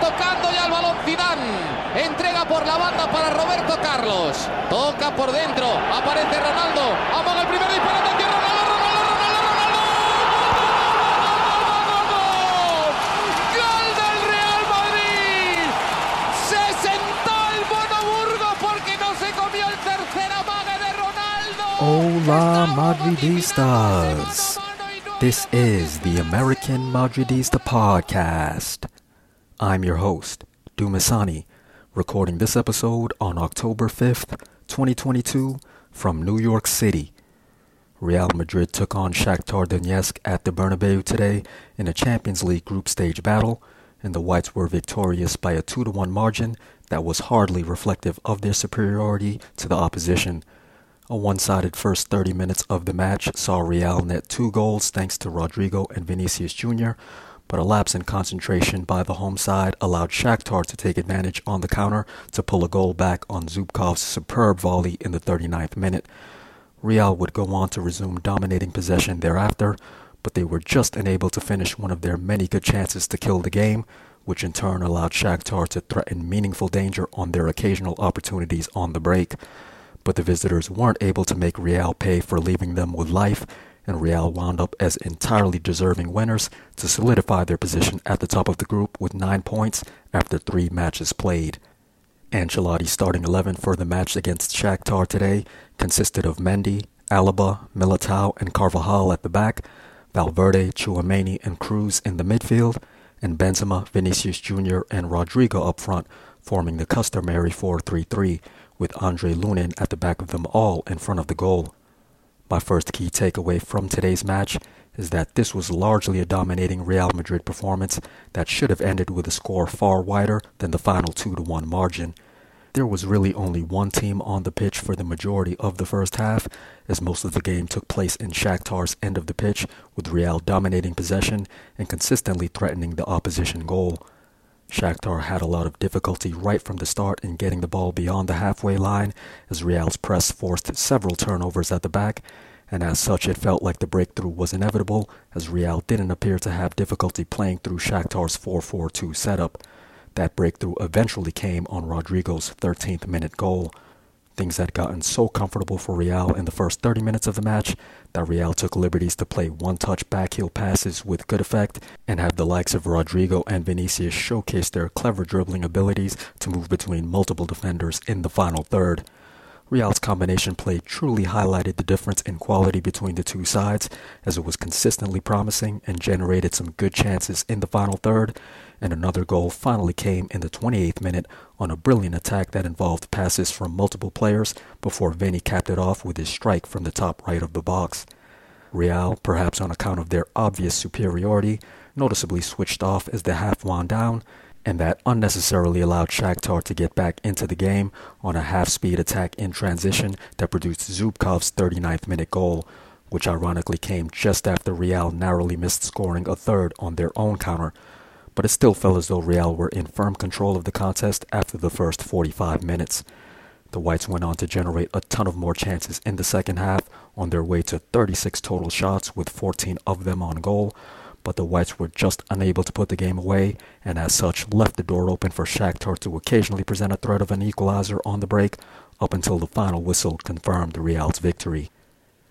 tocando ya el balón Zidane, entrega por la banda para Roberto Carlos, toca por dentro, aparece Ronaldo, amaga el primer disparo, atención Ronaldo. Hola Madridistas, this is the American Madridista podcast. I'm your host, Dumisani, recording this episode on October 5th, 2022 from New York City. Real Madrid took on Shakhtar Donetsk at the Bernabeu today in a Champions League group stage battle, and the Whites were victorious by a 2-1 margin that was hardly reflective of their superiority to the opposition. A one-sided first 30 minutes of the match saw Real net 2 goals thanks to Rodrigo and Vinicius Jr., but a lapse in concentration by the home side allowed Shakhtar to take advantage on the counter to pull a goal back on Zubkov's superb volley in the 39th minute. Real would go on to resume dominating possession thereafter, but they were just unable to finish one of their many good chances to kill the game, which in turn allowed Shakhtar to threaten meaningful danger on their occasional opportunities on the break. But the visitors weren't able to make Real pay for leaving them with life, and Real wound up as entirely deserving winners to solidify their position at the top of the group with 9 points after 3 matches played. Ancelotti's starting 11 for the match against Shakhtar today consisted of Mendy, Alaba, Militao, and Carvajal at the back, Valverde, Tchouameni, and Kroos in the midfield, and Benzema, Vinicius Jr., and Rodrigo up front, forming the customary 4-3-3, with Andre Lunin at the back of them all in front of the goal. My first key takeaway from today's match is that this was largely a dominating Real Madrid performance that should have ended with a score far wider than the final 2-1 margin. There was really only one team on the pitch for the majority of the first half, as most of the game took place in Shakhtar's end of the pitch, with Real dominating possession and consistently threatening the opposition goal. Shakhtar had a lot of difficulty right from the start in getting the ball beyond the halfway line, as Real's press forced several turnovers at the back, and as such it felt like the breakthrough was inevitable, as Real didn't appear to have difficulty playing through Shakhtar's 4-4-2 setup. That breakthrough eventually came on Rodrigo's 13th minute goal. Things had gotten so comfortable for Real in the first 30 minutes of the match that Real took liberties to play one-touch back-heel passes with good effect and have the likes of Rodrigo and Vinicius showcase their clever dribbling abilities to move between multiple defenders in the final third. Real's combination play truly highlighted the difference in quality between the two sides, as it was consistently promising and generated some good chances in the final third, and another goal finally came in the 28th minute on a brilliant attack that involved passes from multiple players before Vinny capped it off with his strike from the top right of the box. Real, perhaps on account of their obvious superiority, noticeably switched off as the half wound down, and that unnecessarily allowed Shakhtar to get back into the game on a half-speed attack in transition that produced Zubkov's 39th minute goal, which ironically came just after Real narrowly missed scoring a third on their own counter. But it still felt as though Real were in firm control of the contest after the first 45 minutes. The Whites went on to generate a ton of more chances in the second half on their way to 36 total shots with 14 of them on goal, but the Whites were just unable to put the game away and as such left the door open for Shakhtar to occasionally present a threat of an equalizer on the break up until the final whistle confirmed Real's victory.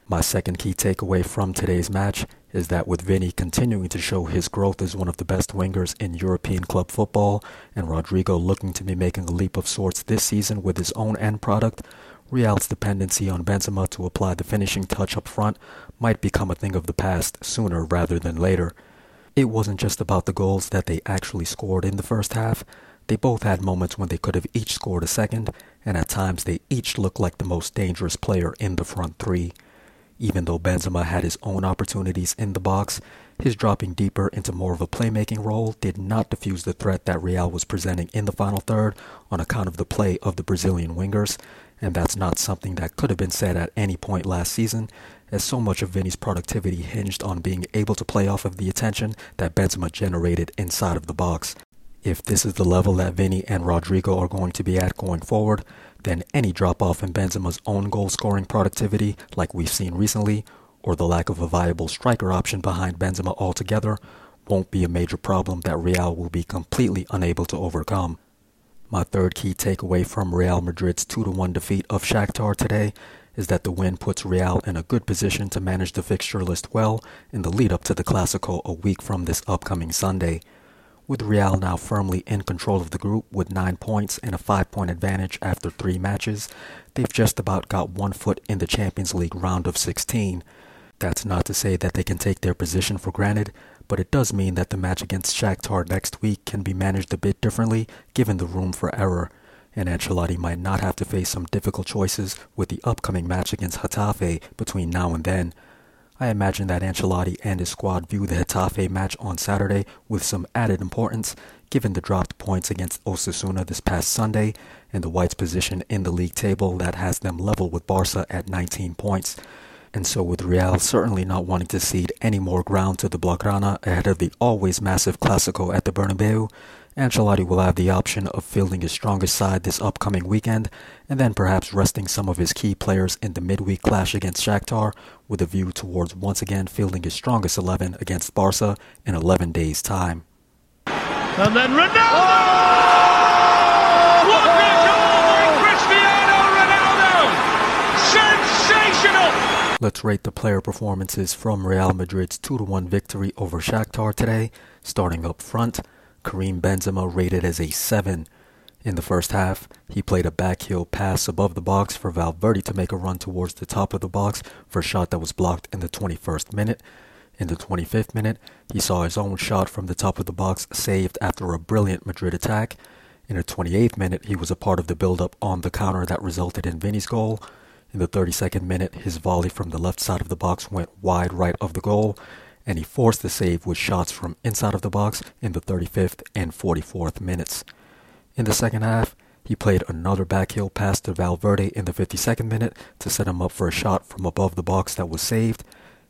My second key takeaway from today's match is that with Vinny continuing to show his growth as one of the best wingers in European club football and Rodrigo looking to be making a leap of sorts this season with his own end product, Real's dependency on Benzema to apply the finishing touch up front might become a thing of the past sooner rather than later. It wasn't just about the goals that they actually scored in the first half. They both had moments when they could have each scored a second, and at times they each looked like the most dangerous player in the front three. Even though Benzema had his own opportunities in the box, his dropping deeper into more of a playmaking role did not diffuse the threat that Real was presenting in the final third on account of the play of the Brazilian wingers, and that's not something that could have been said at any point last season, as so much of Vinny's productivity hinged on being able to play off of the attention that Benzema generated inside of the box. If this is the level that Vinny and Rodrigo are going to be at going forward, then any drop-off in Benzema's own goal-scoring productivity, like we've seen recently, or the lack of a viable striker option behind Benzema altogether, won't be a major problem that Real will be completely unable to overcome. My third key takeaway from Real Madrid's 2-1 defeat of Shakhtar today is that the win puts Real in a good position to manage the fixture list well in the lead-up to the Clasico a week from this upcoming Sunday. With Real now firmly in control of the group with 9 points and a 5-point advantage after 3 matches, they've just about got one foot in the Champions League round of 16. That's not to say that they can take their position for granted, but it does mean that the match against Shakhtar next week can be managed a bit differently given the room for error, and Ancelotti might not have to face some difficult choices with the upcoming match against Getafe between now and then. I imagine that Ancelotti and his squad view the Getafe match on Saturday with some added importance given the dropped points against Osasuna this past Sunday and the Whites' position in the league table that has them level with Barca at 19 points. And so with Real certainly not wanting to cede any more ground to the Blaugrana ahead of the always massive Clasico at the Bernabeu, Ancelotti will have the option of fielding his strongest side this upcoming weekend and then perhaps resting some of his key players in the midweek clash against Shakhtar with a view towards once again fielding his strongest 11 against Barca in 11 days' time. And then Ronaldo! Oh! What a goal by Cristiano Ronaldo! Sensational! Let's rate the player performances from Real Madrid's 2-1 victory over Shakhtar today. Starting up front, Karim Benzema rated as a 7. In the first half, he played a backheel pass above the box for Valverde to make a run towards the top of the box for a shot that was blocked in the 21st minute. In the 25th minute, he saw his own shot from the top of the box saved after a brilliant Madrid attack. In the 28th minute, he was a part of the build-up on the counter that resulted in Vinny's goal. In the 32nd minute, his volley from the left side of the box went wide right of the goal, and he forced the save with shots from inside of the box in the 35th and 44th minutes. In the second half, he played another backheel pass to Valverde in the 52nd minute to set him up for a shot from above the box that was saved.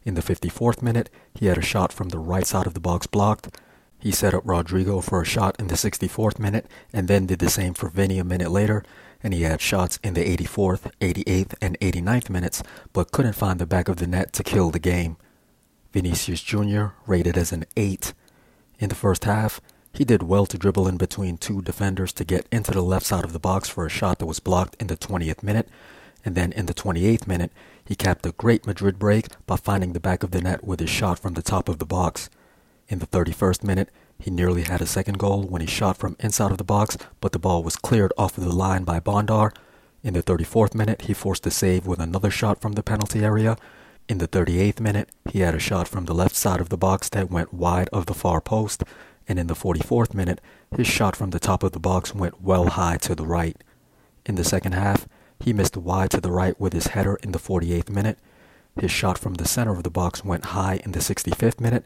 In the 54th minute, he had a shot from the right side of the box blocked. He set up Rodrigo for a shot in the 64th minute and then did the same for Vinny a minute later, and he had shots in the 84th, 88th, and 89th minutes, but couldn't find the back of the net to kill the game. Vinicius Jr. rated as an 8. In the first half, he did well to dribble in between two defenders to get into the left side of the box for a shot that was blocked in the 20th minute, and then in the 28th minute, he capped a great Madrid break by finding the back of the net with his shot from the top of the box. In the 31st minute, he nearly had a second goal when he shot from inside of the box, but the ball was cleared off of the line by Bondar. In the 34th minute, he forced a save with another shot from the penalty area. In the 38th minute, he had a shot from the left side of the box that went wide of the far post. And in the 44th minute, his shot from the top of the box went well high to the right. In the second half, he missed wide to the right with his header in the 48th minute. His shot from the center of the box went high in the 65th minute.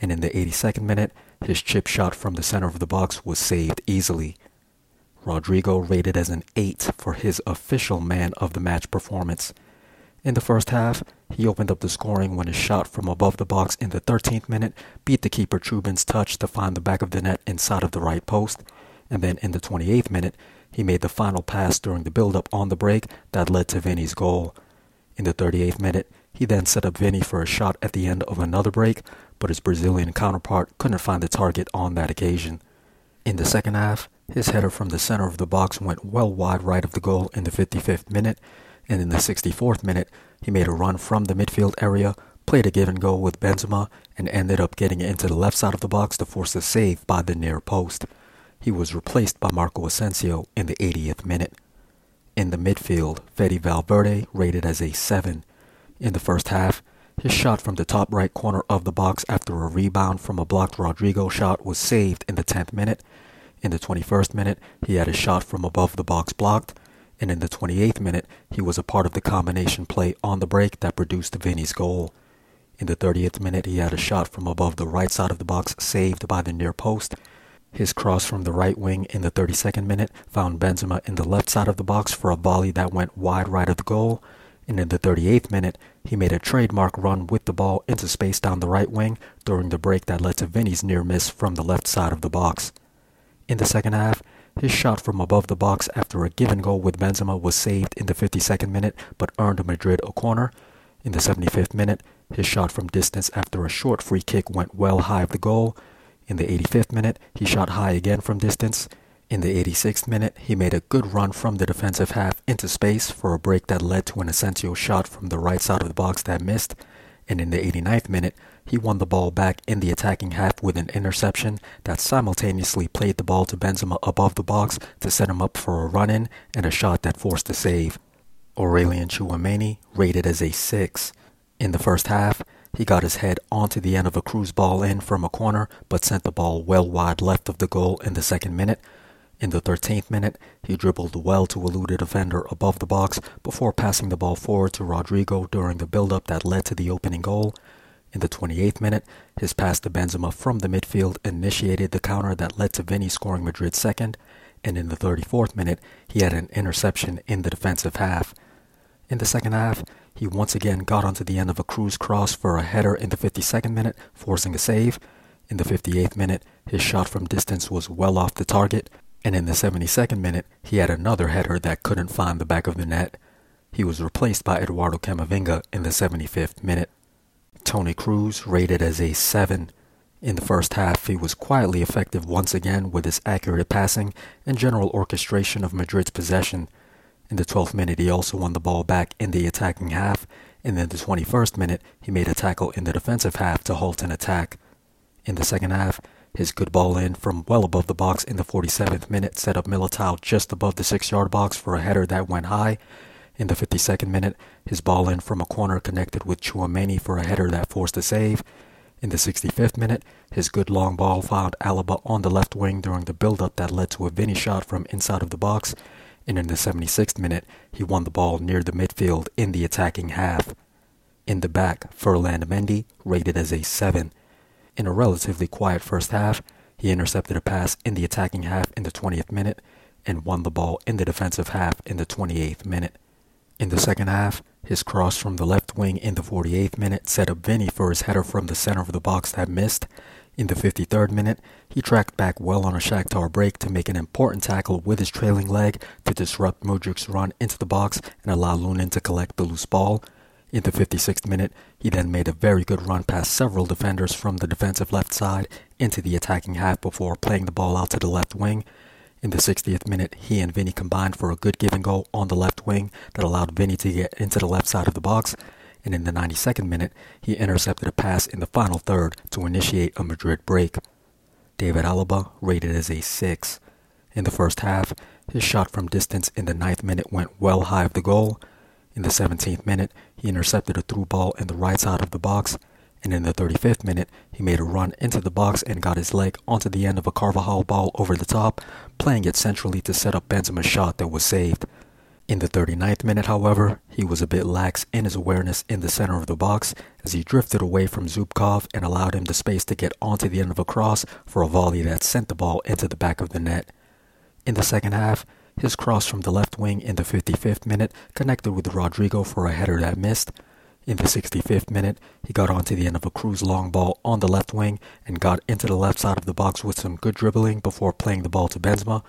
And in the 82nd minute, his chip shot from the center of the box was saved easily. Rodrigo rated as an 8 for his official man of the match performance. In the first half, he opened up the scoring when his shot from above the box in the 13th minute beat the keeper Trubin's touch to find the back of the net inside of the right post. And then in the 28th minute, he made the final pass during the build-up on the break that led to Vinny's goal. In the 38th minute, he then set up Vinny for a shot at the end of another break, but his Brazilian counterpart couldn't find the target on that occasion. In the second half, his header from the center of the box went well wide right of the goal in the 55th minute, and in the 64th minute, he made a run from the midfield area, played a given goal with Benzema, and ended up getting into the left side of the box to force a save by the near post. He was replaced by Marco Asensio in the 80th minute. In the midfield, Fede Valverde rated as a 7. In the first half, his shot from the top right corner of the box after a rebound from a blocked Rodrigo shot was saved in the 10th minute. In the 21st minute, he had a shot from above the box blocked. And in the 28th minute, he was a part of the combination play on the break that produced Vinny's goal. In the 30th minute, he had a shot from above the right side of the box saved by the near post. His cross from the right wing in the 32nd minute found Benzema in the left side of the box for a volley that went wide right of the goal. And in the 38th minute, he made a trademark run with the ball into space down the right wing during the break that led to Vinny's near miss from the left side of the box. In the second half, his shot from above the box after a given goal with Benzema was saved in the 52nd minute but earned Madrid a corner. In the 75th minute, his shot from distance after a short free kick went well high of the goal. In the 85th minute, he shot high again from distance. In the 86th minute, he made a good run from the defensive half into space for a break that led to an Asensio shot from the right side of the box that missed. And in the 89th minute, he won the ball back in the attacking half with an interception that simultaneously played the ball to Benzema above the box to set him up for a run-in and a shot that forced the save. Aurelien Tchouameni rated as a 6. In the first half, he got his head onto the end of a cruise ball in from a corner, but sent the ball well wide left of the goal in the second minute. In the 13th minute, he dribbled well to elude a defender above the box before passing the ball forward to Rodrigo during the build-up that led to the opening goal. In the 28th minute, his pass to Benzema from the midfield initiated the counter that led to Vinny scoring Madrid's second. And in the 34th minute, he had an interception in the defensive half. In the second half, he once again got onto the end of a Kroos cross for a header in the 52nd minute, forcing a save. In the 58th minute, his shot from distance was well off the target. And in the 72nd minute, he had another header that couldn't find the back of the net. He was replaced by Eduardo Camavinga in the 75th minute. Toni Kroos rated as a 7. In the first half, he was quietly effective once again with his accurate passing and general orchestration of Madrid's possession. In the 12th minute, he also won the ball back in the attacking half, and in the 21st minute, he made a tackle in the defensive half to halt an attack. In the second half, his good ball in from well above the box in the 47th minute set up Militao just above the 6-yard box for a header that went high. In the 52nd minute, his ball in from a corner connected with Tchouameni for a header that forced a save. In the 65th minute, his good long ball found Alaba on the left wing during the build-up that led to a Vinny shot from inside of the box. And in the 76th minute, he won the ball near the midfield in the attacking half. In the back, Ferland Mendy rated as a 7. In a relatively quiet first half, he intercepted a pass in the attacking half in the 20th minute and won the ball in the defensive half in the 28th minute. In the second half, his cross from the left wing in the 48th minute set up Vinny for his header from the center of the box that missed. In the 53rd minute, he tracked back well on a Shakhtar break to make an important tackle with his trailing leg to disrupt Mudryk's run into the box and allow Lunin to collect the loose ball. In the 56th minute, he then made a very good run past several defenders from the defensive left side into the attacking half before playing the ball out to the left wing. In the 60th minute, he and Vinny combined for a good give and go on the left wing that allowed Vinny to get into the left side of the box. And in the 92nd minute, he intercepted a pass in the final third to initiate a Madrid break. David Alaba rated as a 6. In the first half, his shot from distance in the 9th minute went well high of the goal. In the 17th minute, he intercepted a through ball in the right side of the box, and in the 35th minute, he made a run into the box and got his leg onto the end of a Carvajal ball over the top, playing it centrally to set up Benzema's shot that was saved. In the 39th minute, however, he was a bit lax in his awareness in the center of the box as he drifted away from Zubkov and allowed him the space to get onto the end of a cross for a volley that sent the ball into the back of the net. In the second half, his cross from the left wing in the 55th minute connected with Rodrigo for a header that missed. In the 65th minute, he got onto the end of a Kroos long ball on the left wing and got into the left side of the box with some good dribbling before playing the ball to Benzema.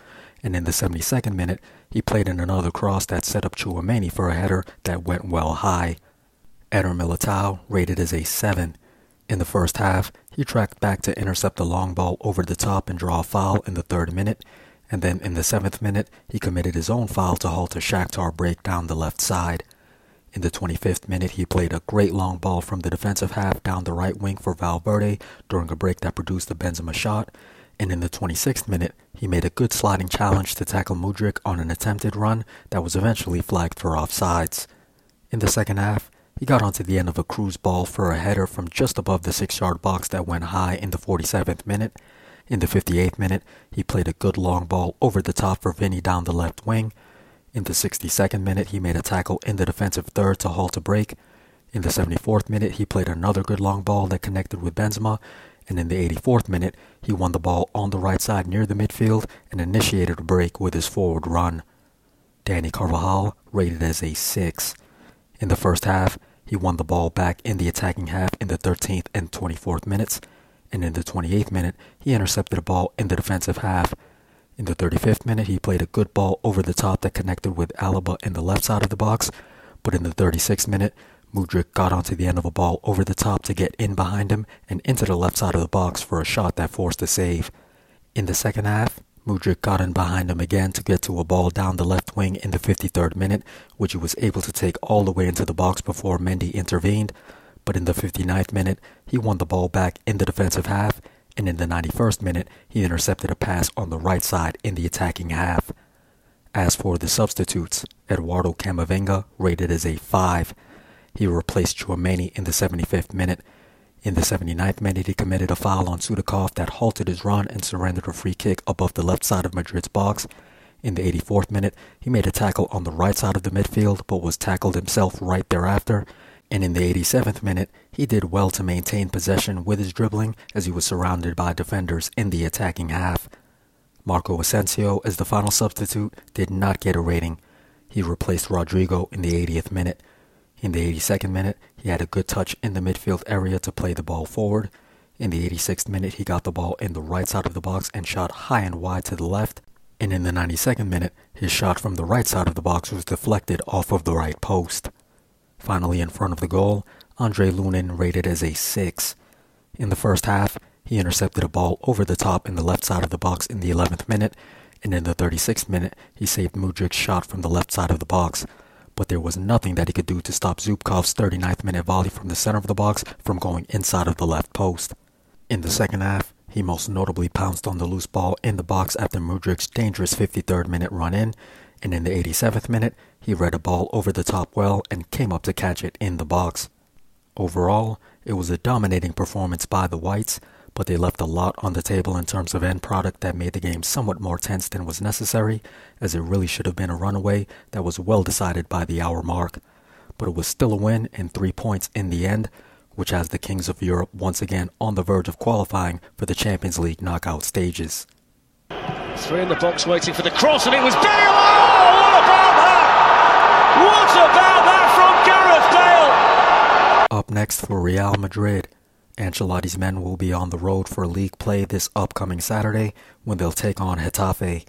And in the 72nd minute, he played in another cross that set up Tchouameni for a header that went well high. Éder Militao rated as a 7. In the first half, he tracked back to intercept the long ball over the top and draw a foul in the 3rd minute. And then in the 7th minute, he committed his own foul to halt a Shakhtar break down the left side. In the 25th minute, he played a great long ball from the defensive half down the right wing for Valverde during a break that produced a Benzema shot. And in the 26th minute, he made a good sliding challenge to tackle Mudryk on an attempted run that was eventually flagged for offsides. In the second half, he got onto the end of a Kroos ball for a header from just above the 6-yard box that went high in the 47th minute. In the 58th minute, he played a good long ball over the top for Vinny down the left wing. In the 62nd minute, he made a tackle in the defensive third to halt a break. In the 74th minute, he played another good long ball that connected with Benzema. And in the 84th minute, he won the ball on the right side near the midfield and initiated a break with his forward run. Danny Carvajal rated as a 6. In the first half, he won the ball back in the attacking half in the 13th and 24th minutes. And in the 28th minute, he intercepted a ball in the defensive half. In the 35th minute, he played a good ball over the top that connected with Alaba in the left side of the box. But in the 36th minute, Mudryk got onto the end of a ball over the top to get in behind him and into the left side of the box for a shot that forced a save. In the second half, Mudryk got in behind him again to get to a ball down the left wing in the 53rd minute, which he was able to take all the way into the box before Mendy intervened. But in the 59th minute, he won the ball back in the defensive half, and in the 91st minute, he intercepted a pass on the right side in the attacking half. As for the substitutes, Eduardo Camavinga rated as a 5. He replaced Tchouameni in the 75th minute. In the 79th minute, he committed a foul on Sudakov that halted his run and surrendered a free kick above the left side of Madrid's box. In the 84th minute, he made a tackle on the right side of the midfield but was tackled himself right thereafter. And in the 87th minute, he did well to maintain possession with his dribbling as he was surrounded by defenders in the attacking half. Marco Asensio, as the final substitute, did not get a rating. He replaced Rodrigo in the 80th minute. In the 82nd minute, he had a good touch in the midfield area to play the ball forward. In the 86th minute, he got the ball in the right side of the box and shot high and wide to the left. And in the 92nd minute, his shot from the right side of the box was deflected off of the right post. Finally, in front of the goal, Andre Lunin rated as a 6. In the first half, he intercepted a ball over the top in the left side of the box in the 11th minute. And in the 36th minute, he saved Mudryk's shot from the left side of the box. But there was nothing that he could do to stop Zubkov's 39th-minute volley from the center of the box from going inside of the left post. In the second half, he most notably pounced on the loose ball in the box after Mudryk's dangerous 53rd-minute run-in, and in the 87th minute, he read a ball over the top well and came up to catch it in the box. Overall, it was a dominating performance by the Whites, but they left a lot on the table in terms of end product that made the game somewhat more tense than was necessary, as it really should have been a runaway that was well decided by the hour mark. But it was still a win and 3 points in the end, which has the Kings of Europe once again on the verge of qualifying for the Champions League knockout stages. Three in the box waiting for the cross, and it was Bale! Oh, what about that? What about that from Gareth Bale? Up next for Real Madrid, Ancelotti's men will be on the road for league play this upcoming Saturday when they'll take on Getafe.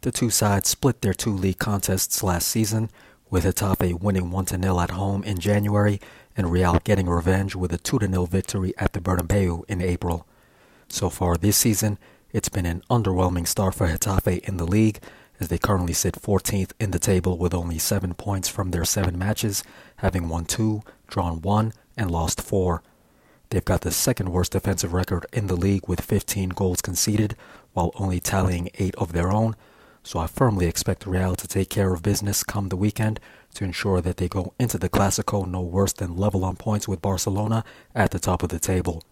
The two sides split their two league contests last season, with Getafe winning 1-0 at home in January and Real getting revenge with a 2-0 victory at the Bernabeu in April. So far this season, it's been an underwhelming start for Getafe in the league, as they currently sit 14th in the table with only 7 points from their 7 matches, having won 2, drawn 1, and lost 4. They've got the second worst defensive record in the league with 15 goals conceded, while only tallying 8 of their own, so I firmly expect Real to take care of business come the weekend to ensure that they go into the Clasico no worse than level on points with Barcelona at the top of the table.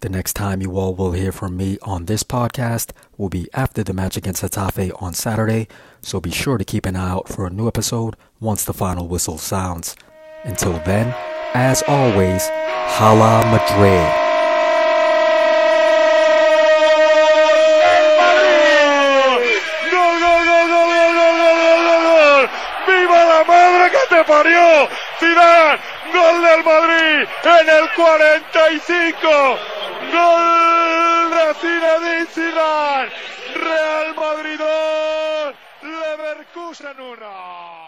The next time you all will hear from me on this podcast will be after the match against Getafe on Saturday, so be sure to keep an eye out for a new episode once the final whistle sounds. Until then, as always, Hala Madrid. No, no, no, no, no, no, no, no, no, no. Viva la madre que te parió. Zidane, gol del Madrid en el 45. Gol de Zinedine Zidane. Real Madrid 2, Leverkusen 1.